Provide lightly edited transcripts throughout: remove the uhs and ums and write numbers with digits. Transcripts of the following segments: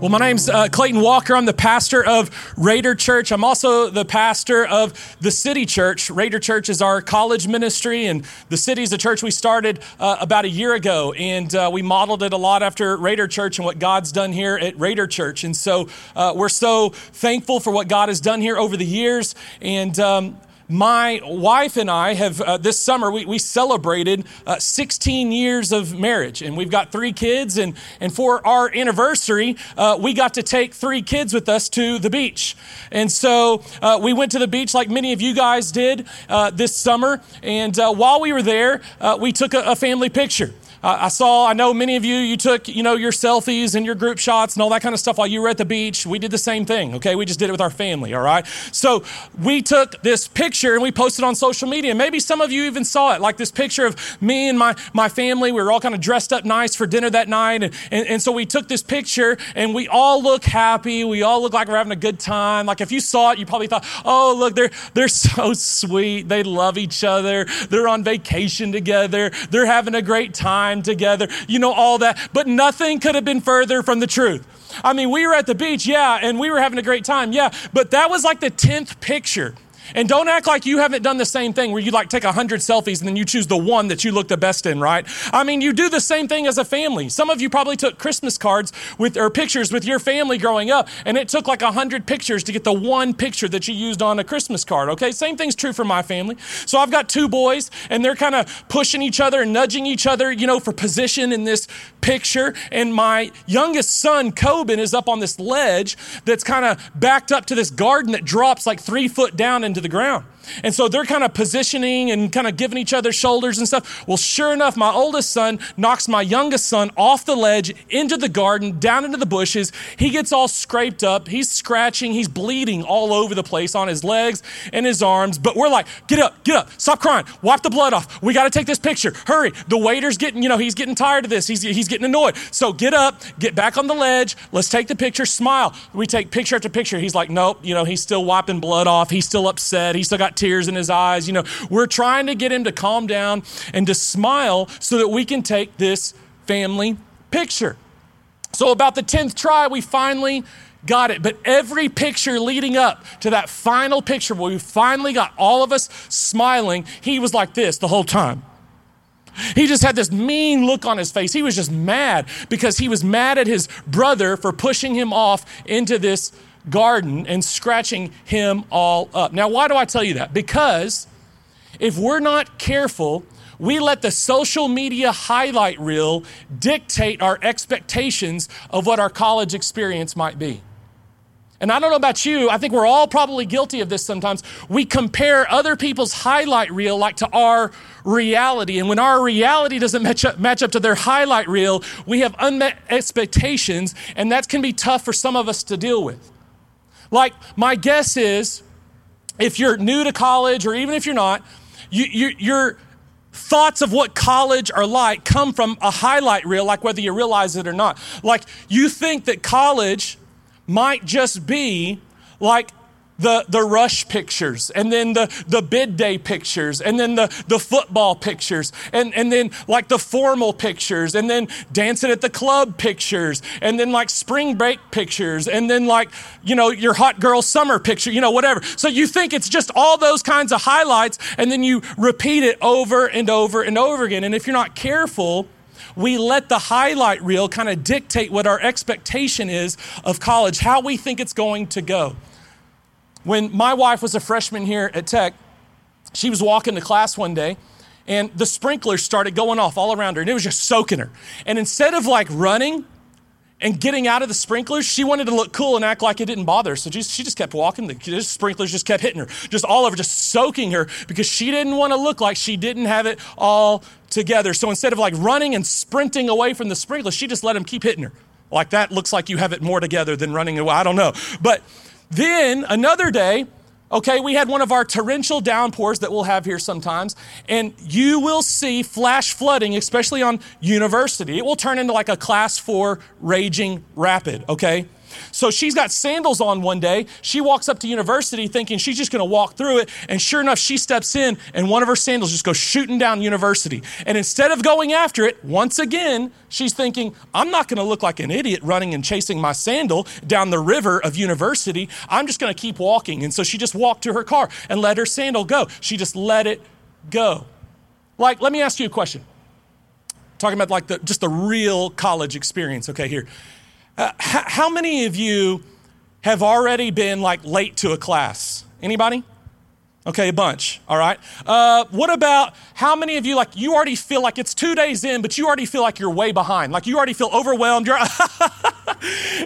Well, my name's Clayton Walker. I'm the pastor of Raider Church. I'm also the pastor of the City Church. Raider Church is our college ministry, and the City is a church we started about a year ago, and we modeled it a lot after Raider Church and what God's done here at Raider Church. And so we're so thankful for what God has done here over the years. And my wife and I have, this summer, we celebrated 16 years of marriage, and we've got three kids, and for our anniversary, we got to take three kids with us to the beach. And so we went to the beach like many of you guys did this summer, and while we were there, we took a family picture. I know many of you took, your selfies and your group shots and all that kind of stuff while you were at the beach. We did the same thing, okay? We just did it with our family, all right? So we took this picture and we posted on social media. Maybe some of you even saw it, like this picture of me and my family. We were all kind of dressed up nice for dinner that night. And so we took this picture and we all look happy. We all look like we're having a good time. Like if you saw it, you probably thought, oh, look, they're so sweet. They love each other. They're on vacation together. They're having a great time together, all that. But nothing could have been further from the truth. I mean, we were at the beach, yeah, and we were having a great time, yeah, but that was like the 10th picture. And don't act like you haven't done the same thing where you like take 100 selfies and then you choose the one that you look the best in, right? I mean, you do the same thing as a family. Some of you probably took Christmas cards or pictures with your family growing up, and it took like 100 pictures to get the one picture that you used on a Christmas card, okay? Same thing's true for my family. So I've got two boys, and they're kind of pushing each other and nudging each other, for position in this picture. And my youngest son, Coben, is up on this ledge that's kind of backed up to this garden that drops like 3 foot down into the ground. And so they're kind of positioning and kind of giving each other shoulders and stuff. Well, sure enough, my oldest son knocks my youngest son off the ledge into the garden, down into the bushes. He gets all scraped up. He's scratching. He's bleeding all over the place on his legs and his arms. But we're like, get up, stop crying, wipe the blood off. We got to take this picture. Hurry. The waiter's getting, he's getting tired of this. He's getting annoyed. So get up, get back on the ledge. Let's take the picture. Smile. We take picture after picture. He's like, nope. He's still wiping blood off. He's still upset. He's still got tears in his eyes. We're trying to get him to calm down and to smile so that we can take this family picture. So about the 10th try, we finally got it. But every picture leading up to that final picture where we finally got all of us smiling, he was like this the whole time. He just had this mean look on his face. He was just mad because he was mad at his brother for pushing him off into this garden and scratching him all up. Now, why do I tell you that? Because if we're not careful, we let the social media highlight reel dictate our expectations of what our college experience might be. And I don't know about you, I think we're all probably guilty of this sometimes. We compare other people's highlight reel like to our reality. And when our reality doesn't match up to their highlight reel, we have unmet expectations, and that can be tough for some of us to deal with. Like, my guess is, if you're new to college, or even if you're not, your thoughts of what college are like come from a highlight reel, like whether you realize it or not. Like, you think that college might just be like the rush pictures, and then the bid day pictures, and then the football pictures, and then like the formal pictures, and then dancing at the club pictures, and then like spring break pictures, and then like, your hot girl summer picture, whatever. So you think it's just all those kinds of highlights, and then you repeat it over and over and over again. And if you're not careful, we let the highlight reel kind of dictate what our expectation is of college, how we think it's going to go. When my wife was a freshman here at Tech, she was walking to class one day, and the sprinklers started going off all around her, and it was just soaking her. And instead of like running and getting out of the sprinklers, she wanted to look cool and act like it didn't bother her. So she just kept walking. The sprinklers just kept hitting her, just all over, just soaking her, because she didn't want to look like she didn't have it all together. So instead of like running and sprinting away from the sprinklers, she just let them keep hitting her. Like, that looks like you have it more together than running away. I don't know. But then another day, okay, we had one of our torrential downpours that we'll have here sometimes, and you will see flash flooding, especially on university. It will turn into like a class 4 raging rapid, okay? So she's got sandals on one day. She walks up to university thinking she's just going to walk through it. And sure enough, she steps in and one of her sandals just goes shooting down university. And instead of going after it, once again, she's thinking, I'm not going to look like an idiot running and chasing my sandal down the river of university. I'm just going to keep walking. And so she just walked to her car and let her sandal go. She just let it go. Like, let me ask you a question. Talking about like just the real college experience. Okay, here. How many of you have already been like late to a class? Anybody? Okay, a bunch. All right. What about how many of you, like, you already feel like it's 2 days in, but you already feel like you're way behind. Like you already feel overwhelmed. You're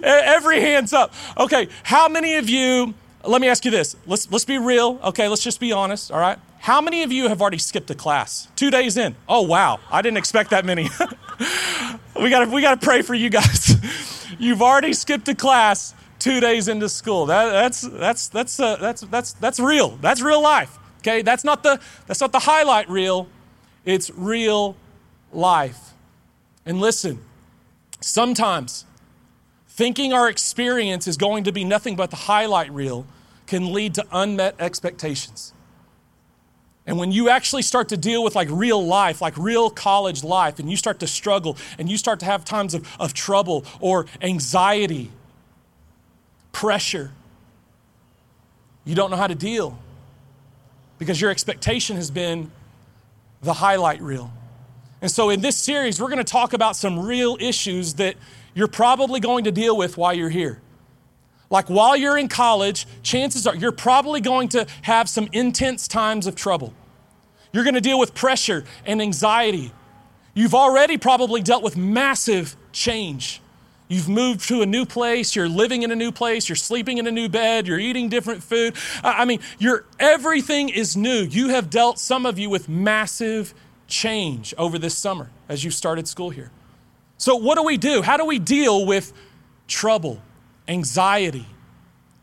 every hand's up. Okay. How many of you, let me ask you this. Let's be real. Okay. Let's just be honest. All right. How many of you have already skipped a class 2 days in? Oh, wow. I didn't expect that many. We got to pray for you guys. You've already skipped a class 2 days into school. That's real. That's real life. Okay, that's not the highlight reel. It's real life. And listen, sometimes thinking our experience is going to be nothing but the highlight reel can lead to unmet expectations. And when you actually start to deal with like real life, like real college life, and you start to struggle and you start to have times of trouble or anxiety, pressure, you don't know how to deal because your expectation has been the highlight reel. And so in this series, we're going to talk about some real issues that you're probably going to deal with while you're here. Like while you're in college, chances are you're probably going to have some intense times of trouble. You're going to deal with pressure and anxiety. You've already probably dealt with massive change. You've moved to a new place. You're living in a new place. You're sleeping in a new bed. You're eating different food. I mean, everything is new. You have dealt, some of you, with massive change over this summer as you started school here. So what do we do? How do we deal with trouble? Anxiety,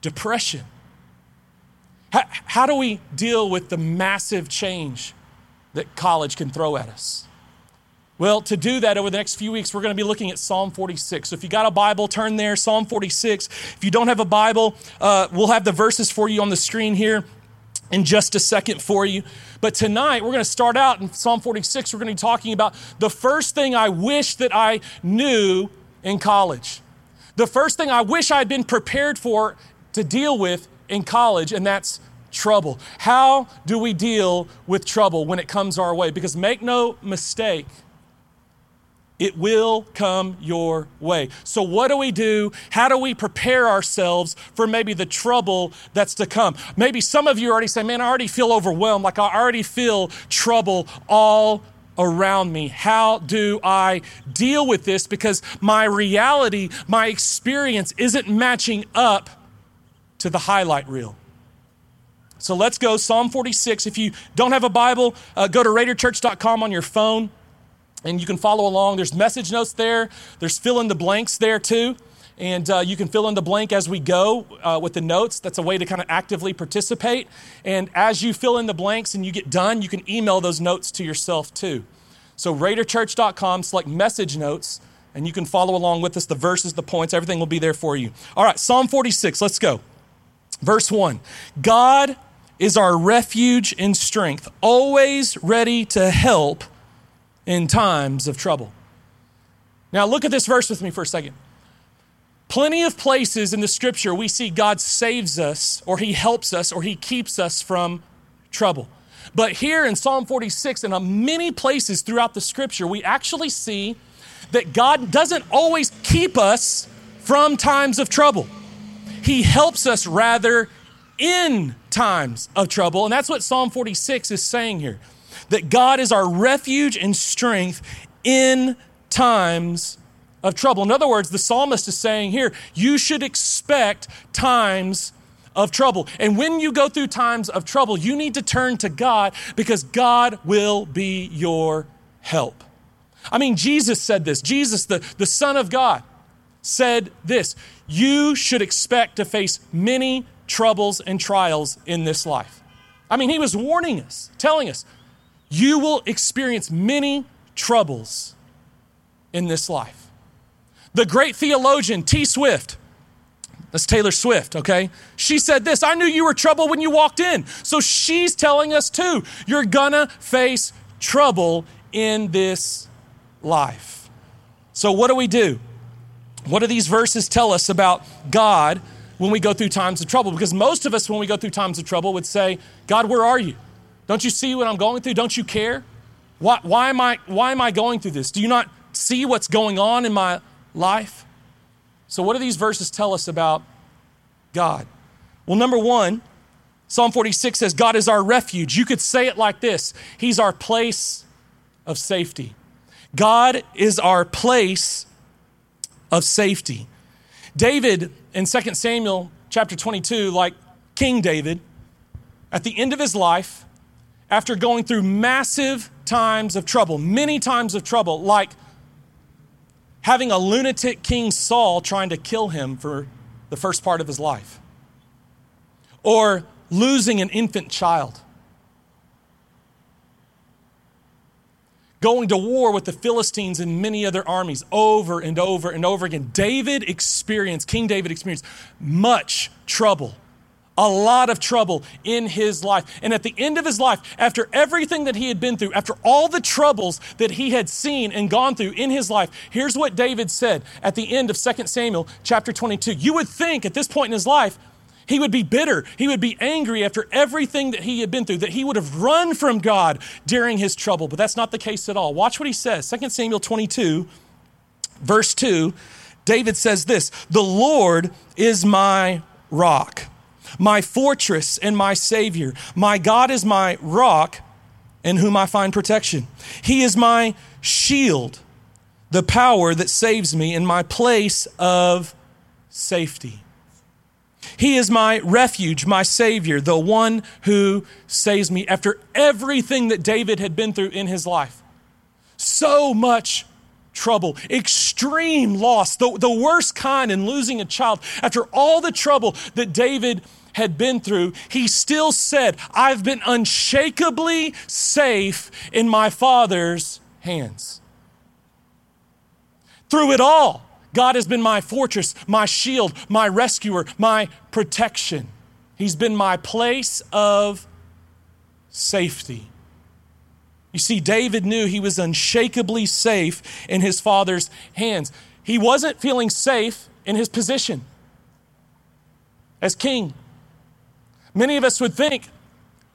depression. How do we deal with the massive change that college can throw at us? Well, to do that over the next few weeks, we're going to be looking at Psalm 46. So if you got a Bible, turn there, Psalm 46. If you don't have a Bible, we'll have the verses for you on the screen here in just a second for you. But tonight, we're going to start out in Psalm 46. We're going to be talking about the first thing I wish that I knew in college. The first thing I wish I'd been prepared for to deal with in college, and that's trouble. How do we deal with trouble when it comes our way? Because make no mistake, it will come your way. So what do we do? How do we prepare ourselves for maybe the trouble that's to come? Maybe some of you already say, man, I already feel overwhelmed. Like I already feel trouble all around me. How do I deal with this? Because my reality, my experience isn't matching up to the highlight reel. So let's go Psalm 46. If you don't have a Bible, go to RaiderChurch.com on your phone and you can follow along. There's message notes there. There's fill in the blanks there too. And you can fill in the blank as we go with the notes. That's a way to kind of actively participate. And as you fill in the blanks and you get done, you can email those notes to yourself too. So RaiderChurch.com, select message notes, and you can follow along with us. The verses, the points, everything will be there for you. All right, Psalm 46, let's go. Verse 1, God is our refuge and strength, always ready to help in times of trouble. Now look at this verse with me for a second. Plenty of places in the scripture we see God saves us or he helps us or he keeps us from trouble. But here in Psalm 46 and in many places throughout the scripture, we actually see that God doesn't always keep us from times of trouble. He helps us rather in times of trouble. And that's what Psalm 46 is saying here, that God is our refuge and strength in times of trouble. In other words, the psalmist is saying here, you should expect times of trouble. And when you go through times of trouble, you need to turn to God because God will be your help. I mean, Jesus said this. Jesus, the Son of God, said this. You should expect to face many troubles and trials in this life. I mean, he was warning us, telling us, you will experience many troubles in this life. The great theologian T. Swift That's Taylor Swift, okay? She said this, I knew you were trouble when you walked in. So she's telling us too, you're gonna face trouble in this life. So what do we do? What do these verses tell us about God when we go through times of trouble? Because most of us, when we go through times of trouble, would say, God, where are you? Don't you see what I'm going through? Don't you care? Why am I going through this? Do you not see what's going on in my life? So what do these verses tell us about God? Well, number one, Psalm 46 says, God is our refuge. You could say it like this. He's our place of safety. God is our place of safety. David in 2 Samuel chapter 22, like King David, at the end of his life, after going through massive times of trouble, many times of trouble, like having a lunatic King Saul trying to kill him for the first part of his life, or losing an infant child, going to war with the Philistines and many other armies over and over and over again. King David experienced much trouble, a lot of trouble in his life. And at the end of his life, after everything that he had been through, after all the troubles that he had seen and gone through in his life, here's what David said at the end of 2 Samuel chapter 22. You would think at this point in his life, he would be bitter. He would be angry after everything that he had been through, that he would have run from God during his trouble. But that's not the case at all. Watch what he says. 2 Samuel 22, verse 2, David says this, the Lord is my rock, my fortress and my savior. My God is my rock in whom I find protection. He is my shield, the power that saves me in my place of safety. He is my refuge, my savior, the one who saves me. After everything that David had been through in his life, so much trouble, extreme loss, the worst kind in losing a child. After all the trouble that David had been through, he still said, I've been unshakably safe in my Father's hands. Through it all, God has been my fortress, my shield, my rescuer, my protection. He's been my place of safety. You see, David knew he was unshakably safe in his Father's hands. He wasn't feeling safe in his position as king. Many of us would think,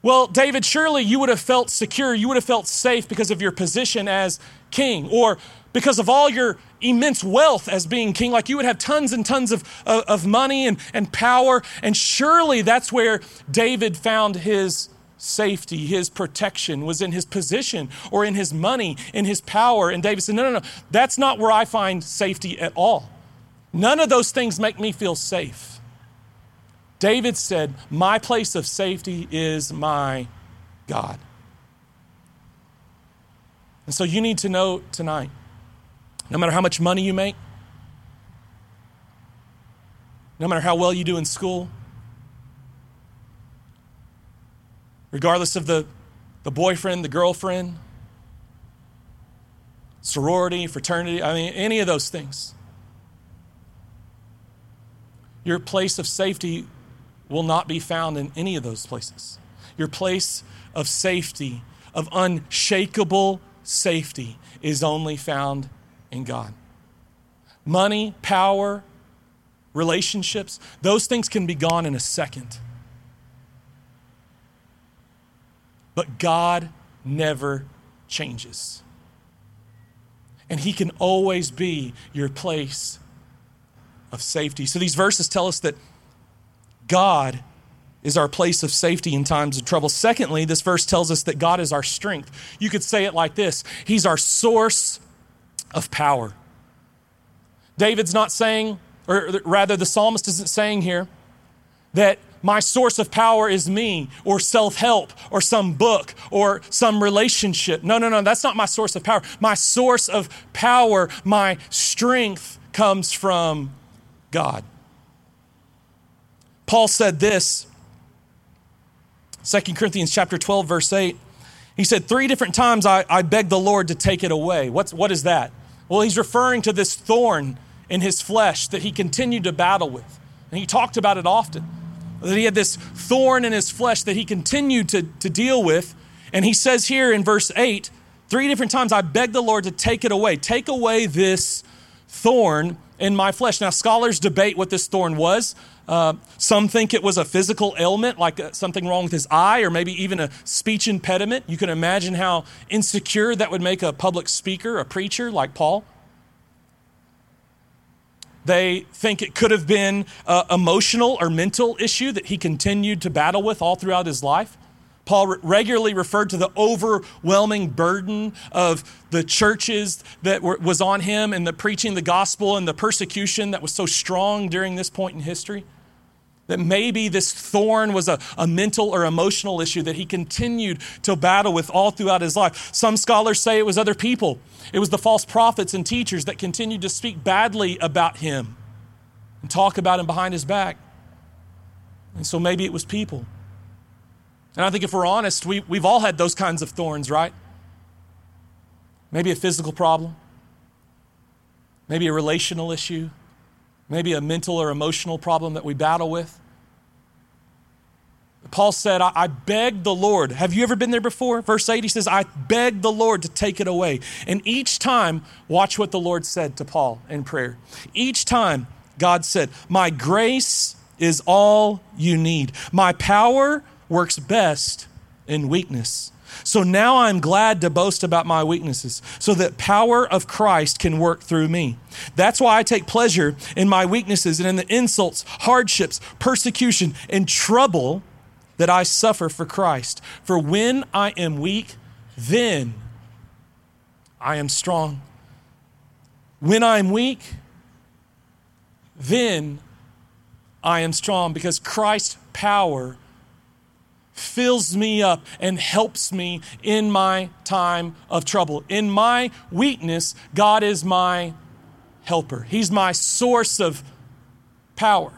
well, David, surely you would have felt secure, you would have felt safe because of your position as king, or because of all your immense wealth as being king, like you would have tons and tons of money and power, and surely that's where David found his safety, his protection was in his position or in his money, in his power. And David said, no, that's not where I find safety at all. None of those things make me feel safe. David said, my place of safety is my God. And so you need to know tonight, no matter how much money you make, no matter how well you do in school, regardless of the boyfriend, the girlfriend, sorority, fraternity, any of those things, your place of safety will not be found in any of those places. Your place of safety, of unshakable safety, is only found in God. Money, power, relationships, those things can be gone in a second. But God never changes. And he can always be your place of safety. So these verses tell us that God is our place of safety in times of trouble. Secondly, this verse tells us that God is our strength. You could say it like this. He's our source of power. David's not saying, or rather the psalmist isn't saying here that my source of power is me or self-help or some book or some relationship. No, that's not my source of power. My source of power, my strength comes from God. Paul said this, 2 Corinthians chapter 12, verse 8. He said, 3 different times I begged the Lord to take it away. What is that? Well, he's referring to this thorn in his flesh that he continued to battle with. And he talked about it often, that he had this thorn in his flesh that he continued to deal with. And he says here in verse 8, 3 different times, I beg the Lord to take it away. Take away this thorn in my flesh. Now, scholars debate what this thorn was. Some think it was a physical ailment, like something wrong with his eye, or maybe even a speech impediment. You can imagine how insecure that would make a public speaker, a preacher like Paul. They think it could have been an emotional or mental issue that he continued to battle with all throughout his life. Paul regularly referred to the overwhelming burden of the churches that was on him, and the preaching the gospel and the persecution that was so strong during this point in history, that maybe this thorn was a mental or emotional issue that he continued to battle with all throughout his life. Some scholars say it was other people. It was the false prophets and teachers that continued to speak badly about him and talk about him behind his back. And so maybe it was people. And I think if we're honest, we've all had those kinds of thorns, right? Maybe a physical problem, maybe a relational issue, maybe a mental or emotional problem that we battle with. Paul said, I beg the Lord. Have you ever been there before? Verse 8, he says, I beg the Lord to take it away. And each time, watch what the Lord said to Paul in prayer. Each time, God said, my grace is all you need. My power works best in weakness. So now I'm glad to boast about my weaknesses, so that power of Christ can work through me. That's why I take pleasure in my weaknesses and in the insults, hardships, persecution, and trouble that I suffer for Christ. For when I am weak, then I am strong. When I'm weak, then I am strong, because Christ's power fills me up and helps me in my time of trouble. In my weakness, God is my helper. He's my source of power.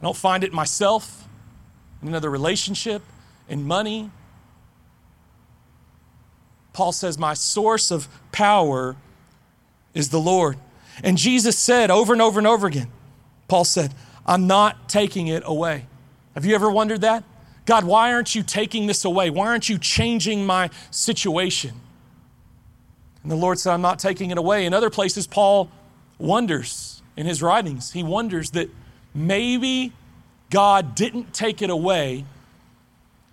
I don't find it myself, in another relationship, in money. Paul says, my source of power is the Lord. And Jesus said over and over and over again, Paul said, I'm not taking it away. Have you ever wondered that? God, why aren't you taking this away? Why aren't you changing my situation? And the Lord said, I'm not taking it away. In other places, Paul wonders in his writings. He wonders that maybe God didn't take it away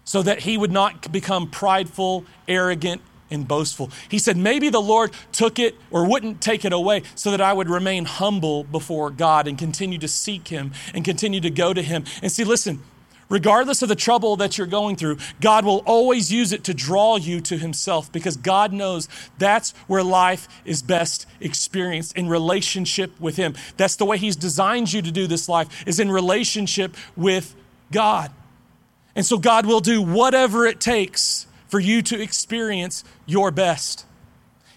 so that he would not become prideful, arrogant, and boastful. He said, maybe the Lord took it or wouldn't take it away so that I would remain humble before God and continue to seek him and continue to go to him. And see, listen, regardless of the trouble that you're going through, God will always use it to draw you to himself, because God knows that's where life is best experienced, in relationship with him. That's the way he's designed you to do this life, is in relationship with God. And so God will do whatever it takes for you to experience your best.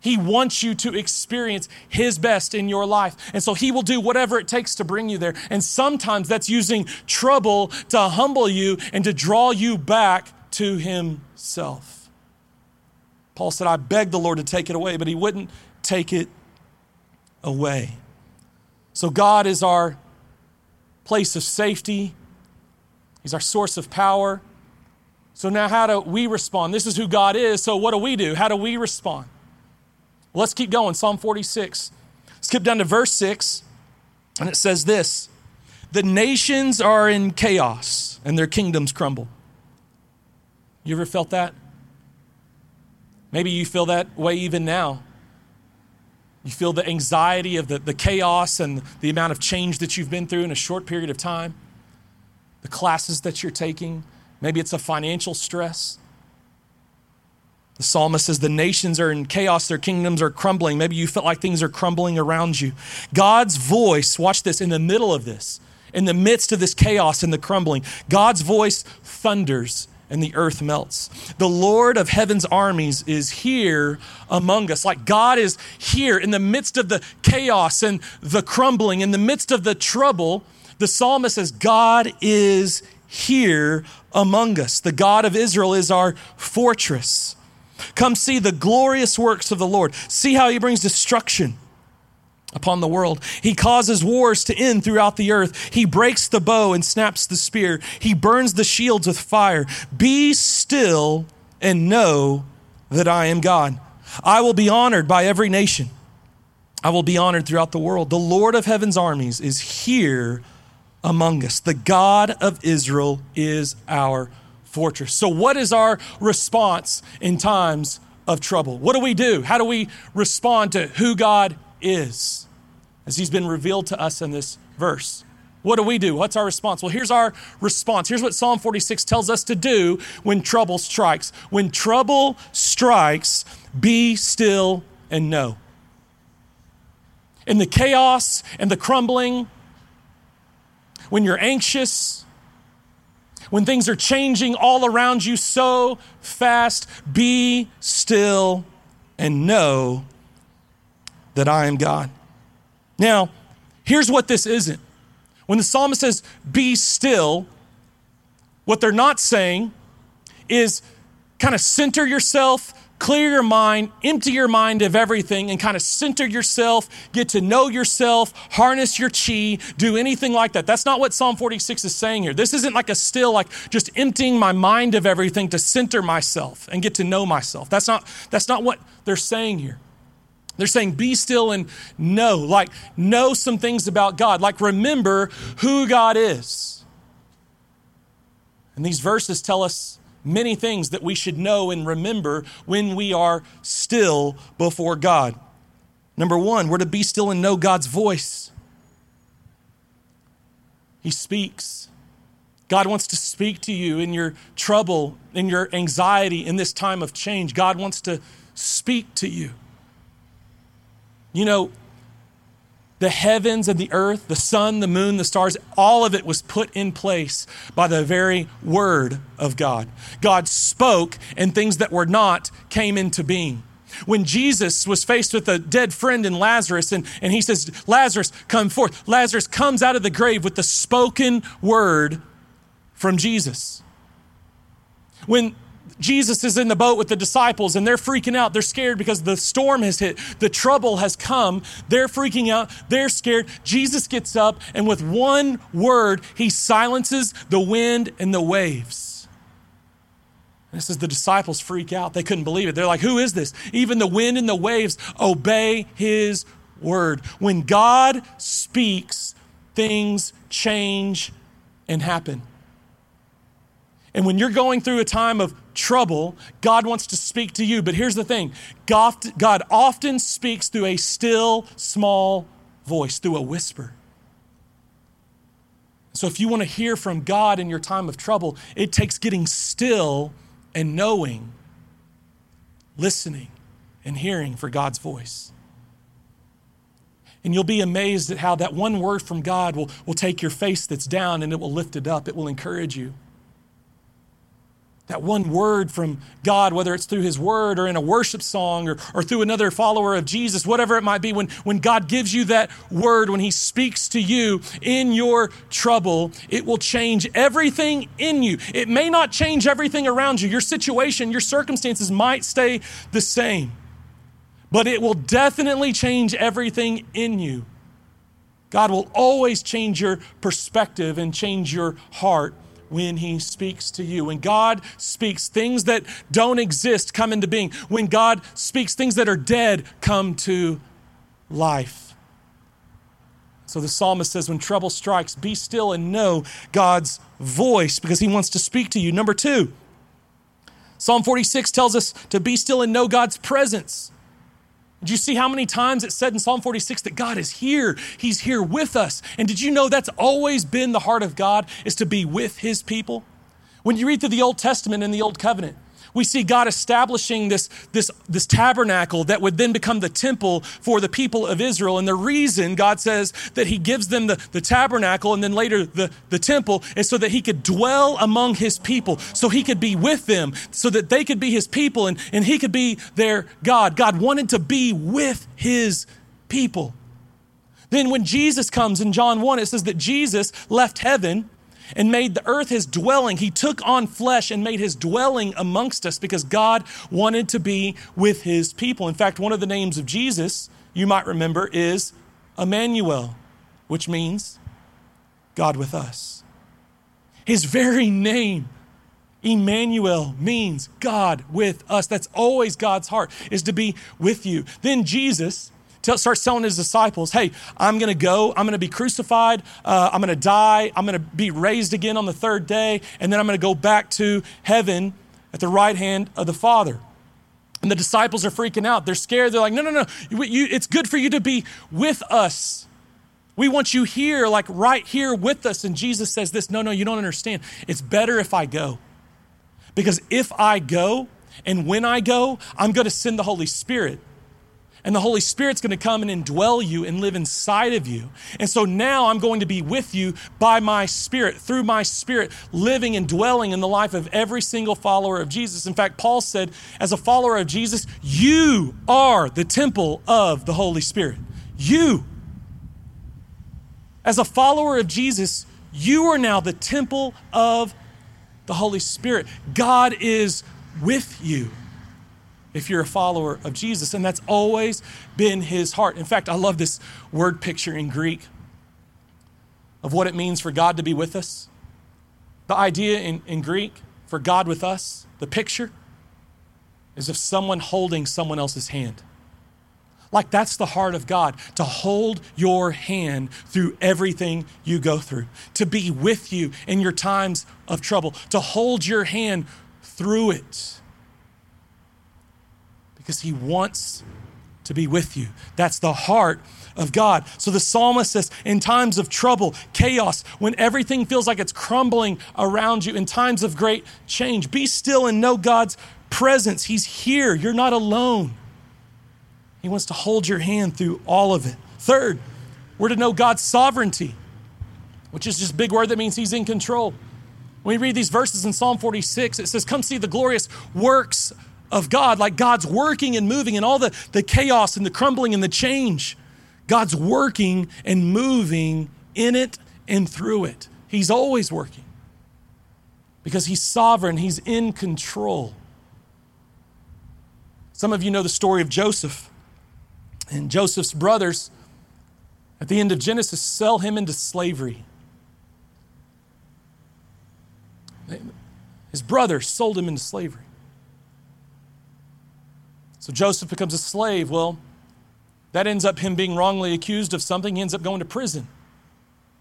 He wants you to experience his best in your life. And so he will do whatever it takes to bring you there. And sometimes that's using trouble to humble you and to draw you back to himself. Paul said, I begged the Lord to take it away, but he wouldn't take it away. So God is our place of safety. He's our source of power. So now how do we respond? This is who God is, so what do we do? How do we respond? Well, let's keep going. Psalm 46. Skip down to verse 6, and it says this: the nations are in chaos and their kingdoms crumble. You ever felt that? Maybe you feel that way even now. You feel the anxiety of the chaos and the amount of change that you've been through in a short period of time, the classes that you're taking. Maybe it's a financial stress. The psalmist says the nations are in chaos, their kingdoms are crumbling. Maybe you felt like things are crumbling around you. God's voice, watch this, in the middle of this, in the midst of this chaos and the crumbling, God's voice thunders and the earth melts. The Lord of heaven's armies is here among us. Like, God is here in the midst of the chaos and the crumbling, in the midst of the trouble. The psalmist says God is here among us. The God of Israel is our fortress. Come see the glorious works of the Lord. See how he brings destruction upon the world. He causes wars to end throughout the earth. He breaks the bow and snaps the spear. He burns the shields with fire. Be still and know that I am God. I will be honored by every nation. I will be honored throughout the world. The Lord of heaven's armies is here among us. The God of Israel is our fortress. So what is our response in times of trouble? What do we do? How do we respond to who God is as he's been revealed to us in this verse? What do we do? What's our response? Well, here's our response. Here's what Psalm 46 tells us to do when trouble strikes. When trouble strikes, be still and know. In the chaos and the crumbling, when you're anxious, when things are changing all around you so fast, be still and know that I am God. Now, here's what this isn't. When the psalmist says, be still, what they're not saying is kind of center yourself, clear your mind, empty your mind of everything and kind of center yourself, get to know yourself, harness your chi, do anything like that. That's not what Psalm 46 is saying here. This isn't like a still, like just emptying my mind of everything to center myself and get to know myself. That's not what they're saying here. They're saying be still and know, like know some things about God, like remember who God is. And these verses tell us many things that we should know and remember when we are still before God. Number one, we're to be still and know God's voice. He speaks. God wants to speak to you in your trouble, in your anxiety, in this time of change. God wants to speak to you. You know, the heavens and the earth, the sun, the moon, the stars, all of it was put in place by the very word of God. God spoke and things that were not came into being. When Jesus was faced with a dead friend in Lazarus and he says, Lazarus, come forth. Lazarus comes out of the grave with the spoken word from Jesus. When Jesus is in the boat with the disciples and they're freaking out. They're scared because the storm has hit. The trouble has come. They're freaking out. They're scared. Jesus gets up and with one word, he silences the wind and the waves. And it says the disciples freak out. They couldn't believe it. They're like, who is this? Even the wind and the waves obey his word. When God speaks, things change and happen. And when you're going through a time of trouble, God wants to speak to you. But here's the thing. God often speaks through a still, small voice, through a whisper. So if you want to hear from God in your time of trouble, it takes getting still and knowing, listening and hearing for God's voice. And you'll be amazed at how that one word from God will take your face that's down and it will lift it up. It will encourage you. That one word from God, whether it's through his word or in a worship song or through another follower of Jesus, whatever it might be, when God gives you that word, when he speaks to you in your trouble, it will change everything in you. It may not change everything around you. Your situation, your circumstances might stay the same, but it will definitely change everything in you. God will always change your perspective and change your heart when he speaks to you. When God speaks, things that don't exist come into being. When God speaks, things that are dead come to life. So the psalmist says, when trouble strikes, be still and know God's voice because he wants to speak to you. Number two, Psalm 46 tells us to be still and know God's presence. Did you see how many times it said in Psalm 46 that God is here? He's here with us. And did you know that's always been the heart of God, is to be with his people? When you read through the Old Testament and the Old Covenant, we see God establishing this tabernacle that would then become the temple for the people of Israel. And the reason God says that he gives them the tabernacle and then later the temple is so that he could dwell among his people, so he could be with them, so that they could be his people and he could be their God. God wanted to be with his people. Then when Jesus comes in John 1, it says that Jesus left heaven and made the earth his dwelling. He took on flesh and made his dwelling amongst us because God wanted to be with his people. In fact, one of the names of Jesus, you might remember, is Emmanuel, which means God with us. His very name, Emmanuel, means God with us. That's always God's heart, is to be with you. Then Jesus starts telling his disciples, hey, I'm going to go. I'm going to be crucified. I'm going to die. I'm going to be raised again on the third day. And then I'm going to go back to heaven at the right hand of the Father. And the disciples are freaking out. They're scared. They're like, no. It's good for you to be with us. We want you here, like right here with us. And Jesus says this, no, you don't understand. It's better if I go. Because if I go and when I go, I'm going to send the Holy Spirit. And the Holy Spirit's going to come and indwell you and live inside of you. And so now I'm going to be with you by my Spirit, through my Spirit, living and dwelling in the life of every single follower of Jesus. In fact, Paul said, as a follower of Jesus, you are the temple of the Holy Spirit. You. As a follower of Jesus, you are now the temple of the Holy Spirit. God is with you if you're a follower of Jesus. And that's always been his heart. In fact, I love this word picture in Greek of what it means for God to be with us. The idea in Greek for God with us, the picture is of someone holding someone else's hand. Like that's the heart of God, to hold your hand through everything you go through, to be with you in your times of trouble, to hold your hand through it. Because he wants to be with you. That's the heart of God. So the psalmist says, in times of trouble, chaos, when everything feels like it's crumbling around you, in times of great change, be still and know God's presence. He's here. You're not alone. He wants to hold your hand through all of it. Third, we're to know God's sovereignty, which is just a big word that means he's in control. When we read these verses in Psalm 46, it says, come see the glorious works of God, like God's working and moving and all the chaos and the crumbling and the change. God's working and moving in it and through it. He's always working because he's sovereign. He's in control. Some of you know the story of Joseph, and Joseph's brothers at the end of Genesis sell him into slavery. His brothers sold him into slavery. So Joseph becomes a slave. Well, that ends up him being wrongly accused of something. He ends up going to prison.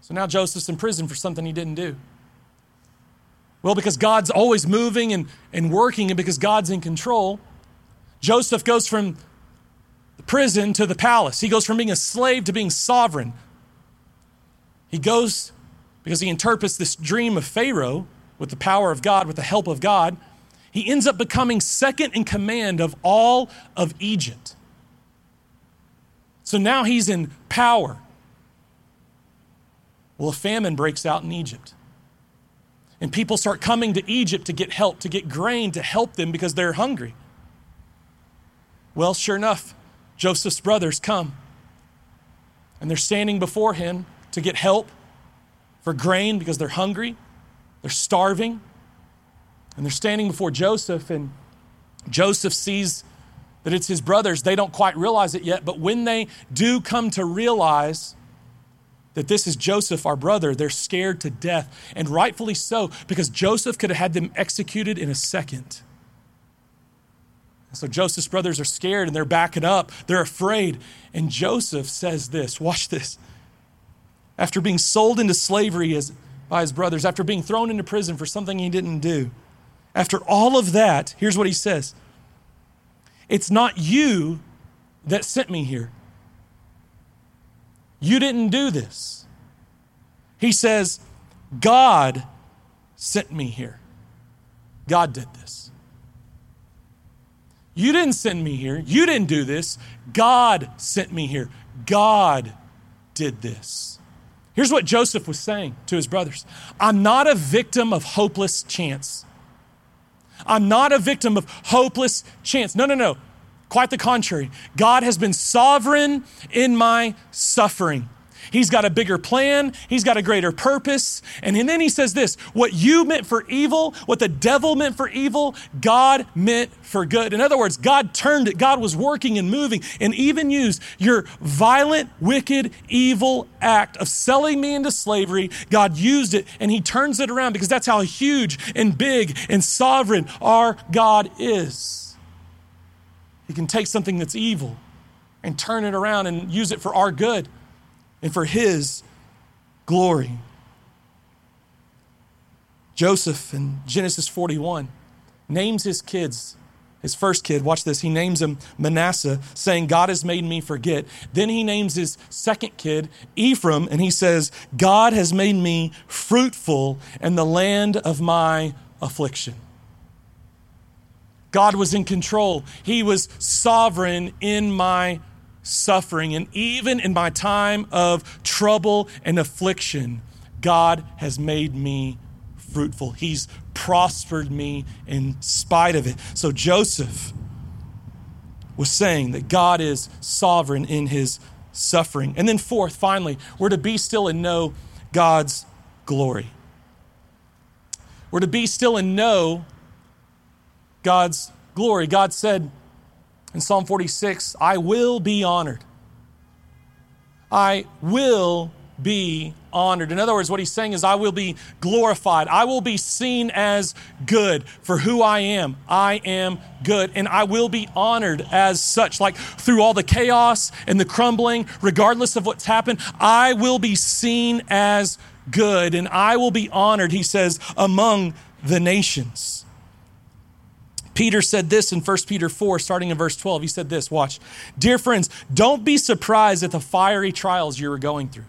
So now Joseph's in prison for something he didn't do. Well, because God's always moving and working, and because God's in control, Joseph goes from the prison to the palace. He goes from being a slave to being sovereign. He goes because he interprets this dream of Pharaoh with the power of God, with the help of God. He ends up becoming second in command of all of Egypt. So now he's in power. Well, a famine breaks out in Egypt. And people start coming to Egypt to get help, to get grain, to help them because they're hungry. Well, sure enough, Joseph's brothers come. And they're standing before him to get help for grain because they're hungry, they're starving. And they're standing before Joseph, and Joseph sees that it's his brothers. They don't quite realize it yet, but when they do come to realize that this is Joseph, our brother, they're scared to death, and rightfully so, because Joseph could have had them executed in a second. And so Joseph's brothers are scared, and they're backing up. They're afraid. And Joseph says this, watch this. After being sold into slavery by his brothers, after being thrown into prison for something he didn't do, after all of that, here's what he says. It's not you that sent me here. You didn't do this. He says, God sent me here. God did this. You didn't send me here. You didn't do this. God sent me here. God did this. Here's what Joseph was saying to his brothers. I'm not a victim of hopeless chance. I'm not a victim of hopeless chance. No. Quite the contrary. God has been sovereign in my suffering. He's got a bigger plan. He's got a greater purpose. And then he says this, what you meant for evil, what the devil meant for evil, God meant for good. In other words, God turned it. God was working and moving and even used your violent, wicked, evil act of selling me into slavery. God used it and he turns it around because that's how huge and big and sovereign our God is. He can take something that's evil and turn it around and use it for our good and for his glory. Joseph in Genesis 41 names his kids, his first kid, watch this, he names him Manasseh, saying, God has made me forget. Then he names his second kid, Ephraim, and he says, God has made me fruitful in the land of my affliction. God was in control. He was sovereign in my suffering. And even in my time of trouble and affliction, God has made me fruitful. He's prospered me in spite of it. So Joseph was saying that God is sovereign in his suffering. And then fourth, finally, we're to be still and know God's glory. We're to be still and know God's glory. God said in Psalm 46, I will be honored. I will be honored. In other words, what he's saying is I will be glorified. I will be seen as good for who I am. I am good and I will be honored as such. Like through all the chaos and the crumbling, regardless of what's happened, I will be seen as good and I will be honored, he says, among the nations. Peter said this in 1 Peter 4, starting in verse 12. He said this, watch. Dear friends, don't be surprised at the fiery trials you are going through,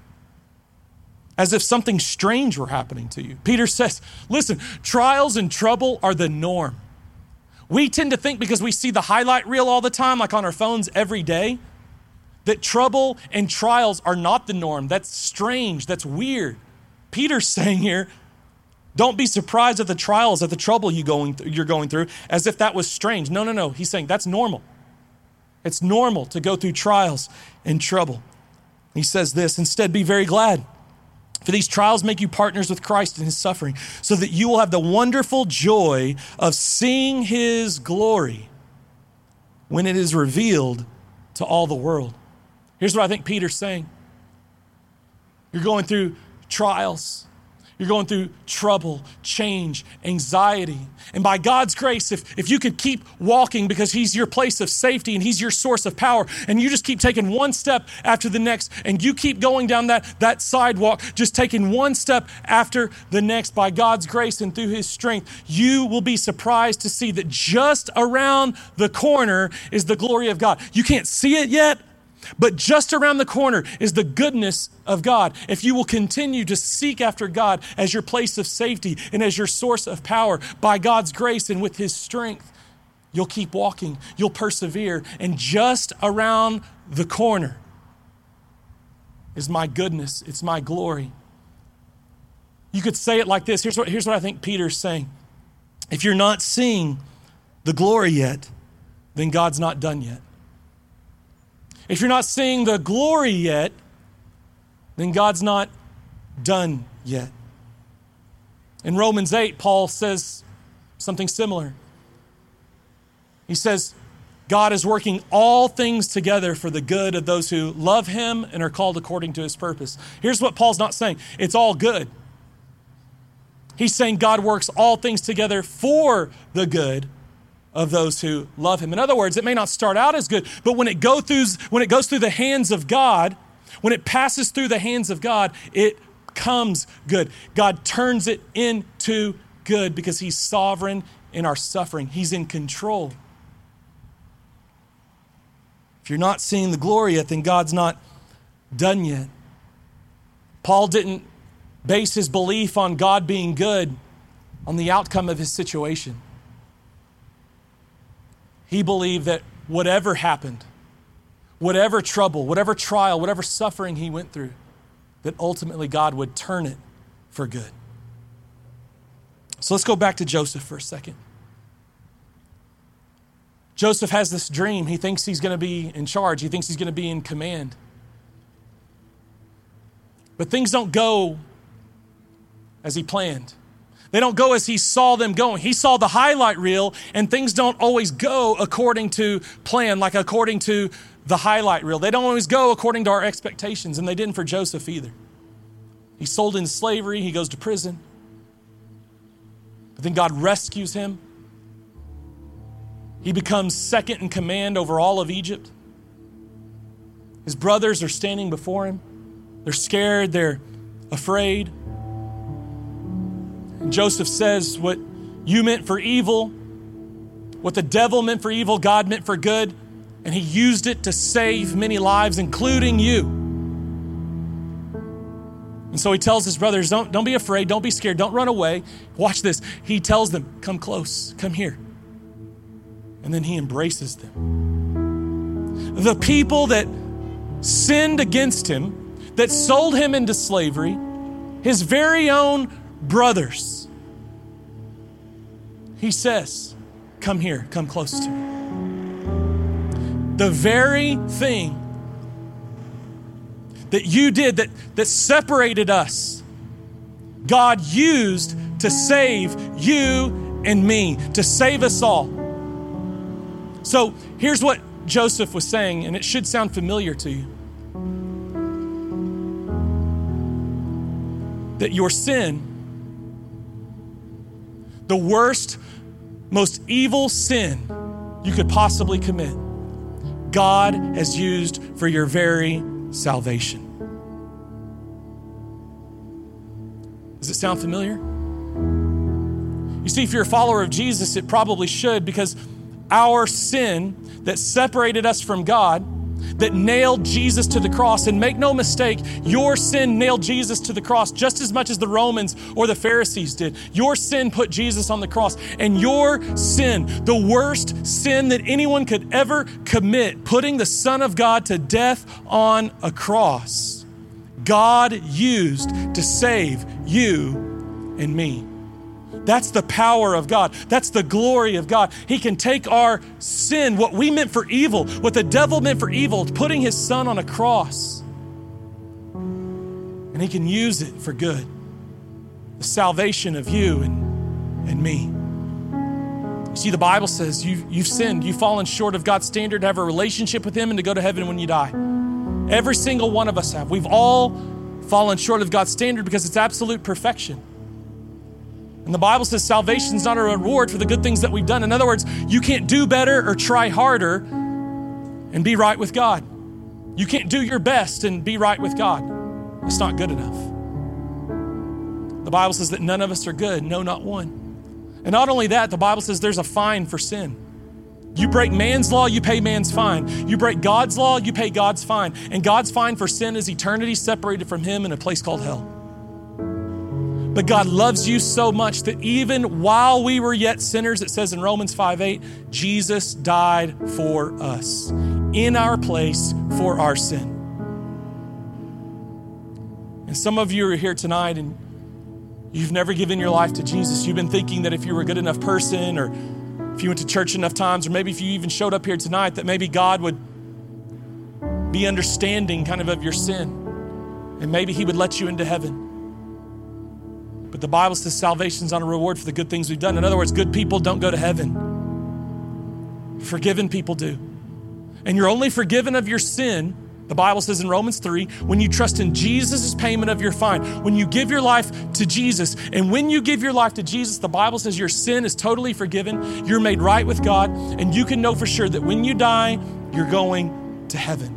as if something strange were happening to you. Peter says, listen, trials and trouble are the norm. We tend to think because we see the highlight reel all the time, like on our phones every day, that trouble and trials are not the norm. That's strange. That's weird. Peter's saying here, don't be surprised at the trials, at the trouble you're going through, as if that was strange. No. He's saying that's normal. It's normal to go through trials and trouble. He says this, instead be very glad, for these trials make you partners with Christ in his suffering, so that you will have the wonderful joy of seeing his glory when it is revealed to all the world. Here's what I think Peter's saying. You're going through trials. You're going through trouble, change, anxiety. And by God's grace, if you could keep walking because he's your place of safety and he's your source of power, and you just keep taking one step after the next, and you keep going down that sidewalk, just taking one step after the next, by God's grace and through his strength, you will be surprised to see that just around the corner is the glory of God. You can't see it yet, but just around the corner is the goodness of God. If you will continue to seek after God as your place of safety and as your source of power, by God's grace and with his strength, you'll keep walking, you'll persevere, and just around the corner is my goodness, it's my glory. You could say it like this. Here's what I think Peter's saying. If you're not seeing the glory yet, then God's not done yet. If you're not seeing the glory yet, then God's not done yet. In Romans 8, Paul says something similar. He says, God is working all things together for the good of those who love him and are called according to his purpose. Here's what Paul's not saying. It's all good. He's saying God works all things together for the good of those who love him. In other words, it may not start out as good, but when it goes through the hands of God, when it passes through the hands of God, it comes good. God turns it into good because he's sovereign in our suffering. He's in control. If you're not seeing the glory yet, then God's not done yet. Paul didn't base his belief on God being good on the outcome of his situation. He believed that whatever happened, whatever trouble, whatever trial, whatever suffering he went through, that ultimately God would turn it for good. So let's go back to Joseph for a second. Joseph has this dream. He thinks he's going to be in charge. He thinks he's going to be in command. But things don't go as he planned. They don't go as he saw them going. He saw the highlight reel, and things don't always go according to plan, like according to the highlight reel. They don't always go according to our expectations, and they didn't for Joseph either. He's sold into slavery. He goes to prison. But then God rescues him. He becomes second in command over all of Egypt. His brothers are standing before him. They're scared. They're afraid. And Joseph says, what you meant for evil, what the devil meant for evil, God meant for good. And he used it to save many lives, including you. And so he tells his brothers, don't be afraid. Don't be scared. Don't run away. Watch this. He tells them, come close. Come here. And then he embraces them. The people that sinned against him, that sold him into slavery, his very own brothers, he says, come here, come close to me. The very thing that you did that separated us, God used to save you and me, to save us all. So here's what Joseph was saying, and it should sound familiar to you. That your sin, the worst, most evil sin you could possibly commit, God has used for your very salvation. Does it sound familiar? You see, if you're a follower of Jesus, it probably should, because our sin that separated us from God, that nailed Jesus to the cross. And make no mistake, your sin nailed Jesus to the cross just as much as the Romans or the Pharisees did. Your sin put Jesus on the cross. And your sin, the worst sin that anyone could ever commit, putting the Son of God to death on a cross, God used to save you and me. That's the power of God. That's the glory of God. He can take our sin, what we meant for evil, what the devil meant for evil, putting his son on a cross, and he can use it for good. The salvation of you and me. You see, the Bible says you've sinned. You've fallen short of God's standard to have a relationship with him and to go to heaven when you die. Every single one of us have. We've all fallen short of God's standard because it's absolute perfection. And the Bible says salvation's not a reward for the good things that we've done. In other words, you can't do better or try harder and be right with God. You can't do your best and be right with God. It's not good enough. The Bible says that none of us are good, no, not one. And not only that, the Bible says there's a fine for sin. You break man's law, you pay man's fine. You break God's law, you pay God's fine. And God's fine for sin is eternity separated from him in a place called hell. But God loves you so much that even while we were yet sinners, it says in Romans 5:8, Jesus died for us, in our place for our sin. And some of you are here tonight and you've never given your life to Jesus. You've been thinking that if you were a good enough person, or if you went to church enough times, or maybe if you even showed up here tonight, that maybe God would be understanding kind of your sin. And maybe he would let you into heaven. But the Bible says salvation's not a reward for the good things we've done. In other words, good people don't go to heaven. Forgiven people do. And you're only forgiven of your sin, the Bible says in Romans 3, when you trust in Jesus' payment of your fine, when you give your life to Jesus. And when you give your life to Jesus, the Bible says your sin is totally forgiven. You're made right with God. And you can know for sure that when you die, you're going to heaven.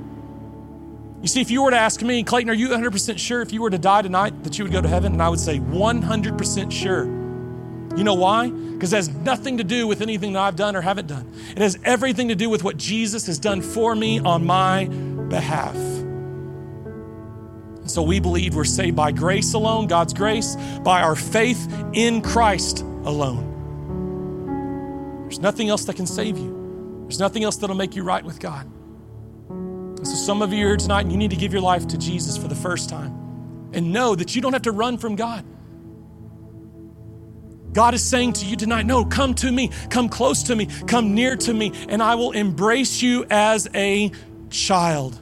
You see, if you were to ask me, Clayton, are you 100% sure if you were to die tonight that you would go to heaven? And I would say 100% sure. You know why? Because it has nothing to do with anything that I've done or haven't done. It has everything to do with what Jesus has done for me on my behalf. And so we believe we're saved by grace alone, God's grace, by our faith in Christ alone. There's nothing else that can save you. There's nothing else that'll make you right with God. So some of you are here tonight and you need to give your life to Jesus for the first time and know that you don't have to run from God. God is saying to you tonight, no, come to me, come close to me, come near to me, and I will embrace you as a child.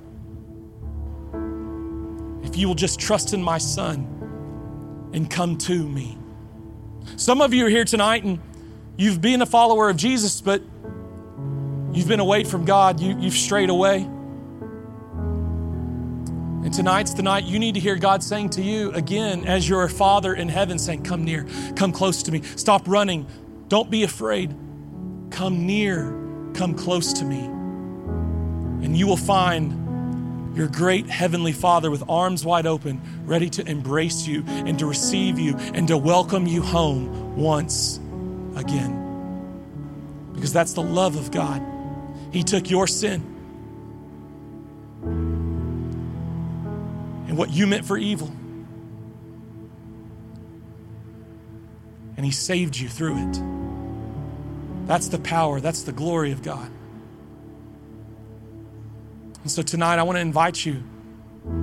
If you will just trust in my son and come to me. Some of you are here tonight and you've been a follower of Jesus, but you've been away from God. You've strayed away. And tonight's the night you need to hear God saying to you again, as your Father in heaven, saying, come near, come close to me. Stop running. Don't be afraid. Come near, come close to me. And you will find your great heavenly Father with arms wide open, ready to embrace you and to receive you and to welcome you home once again. Because that's the love of God. He took your sin and what you meant for evil, and he saved you through it. That's the power, that's the glory of God. And so tonight I want to invite you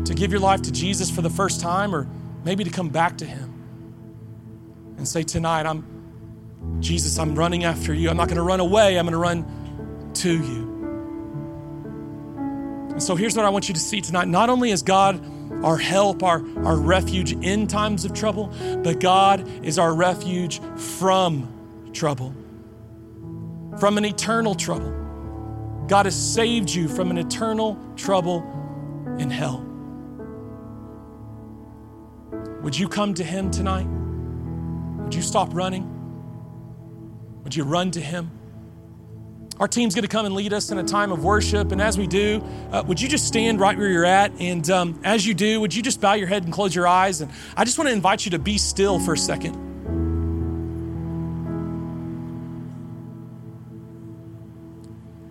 to give your life to Jesus for the first time, or maybe to come back to him and say, tonight, Jesus, I'm running after you. I'm not going to run away. I'm going to run to you. And so here's what I want you to see tonight. Not only is God our help, our refuge in times of trouble, but God is our refuge from trouble, from an eternal trouble. God has saved you from an eternal trouble in hell. Would you come to him tonight? Would you stop running? Would you run to him? Our team's going to come and lead us in a time of worship. And as we do, would you just stand right where you're at? And as you do, would you just bow your head and close your eyes? And I just want to invite you to be still for a second.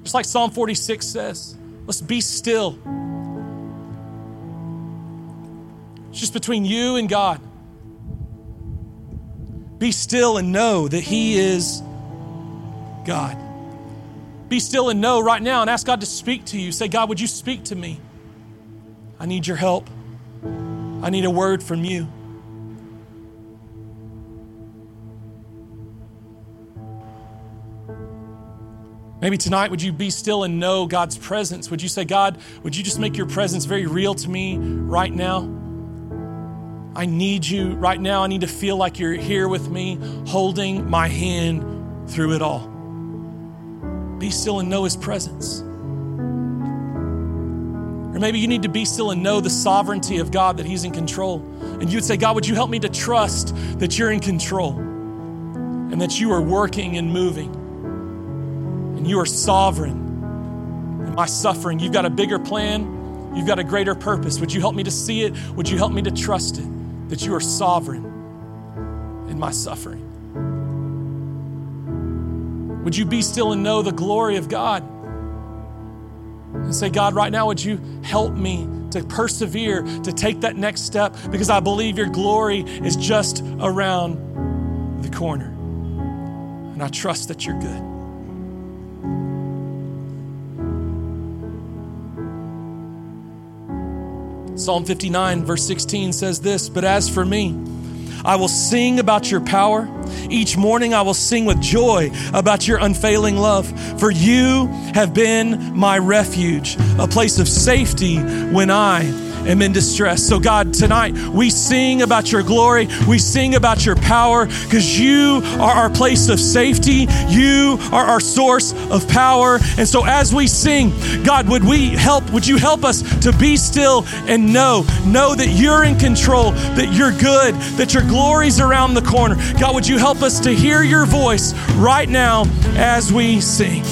Just like Psalm 46 says, let's be still. It's just between you and God. Be still and know that he is God. Be still and know right now and ask God to speak to you. Say, God, would you speak to me? I need your help. I need a word from you. Maybe tonight, would you be still and know God's presence? Would you say, God, would you just make your presence very real to me right now? I need you right now. I need to feel like you're here with me, holding my hand through it all. Be still and know his presence. Or maybe you need to be still and know the sovereignty of God, that he's in control. And you'd say, God, would you help me to trust that you're in control and that you are working and moving and you are sovereign in my suffering. You've got a bigger plan. You've got a greater purpose. Would you help me to see it? Would you help me to trust it, that you are sovereign in my suffering? Would you be still and know the glory of God? And say, God, right now, would you help me to persevere, to take that next step, because I believe your glory is just around the corner. And I trust that you're good. Psalm 59, verse 16 says this, but as for me, I will sing about your power. Each morning I will sing with joy about your unfailing love, for you have been my refuge, a place of safety when I am in distress. So God, tonight we sing about your glory. We sing about your power, because you are our place of safety. You are our source of power. And so as we sing, God, would you help us to be still and know that you're in control, that you're good, that your glory's around the corner. God, would you help us to hear your voice right now as we sing?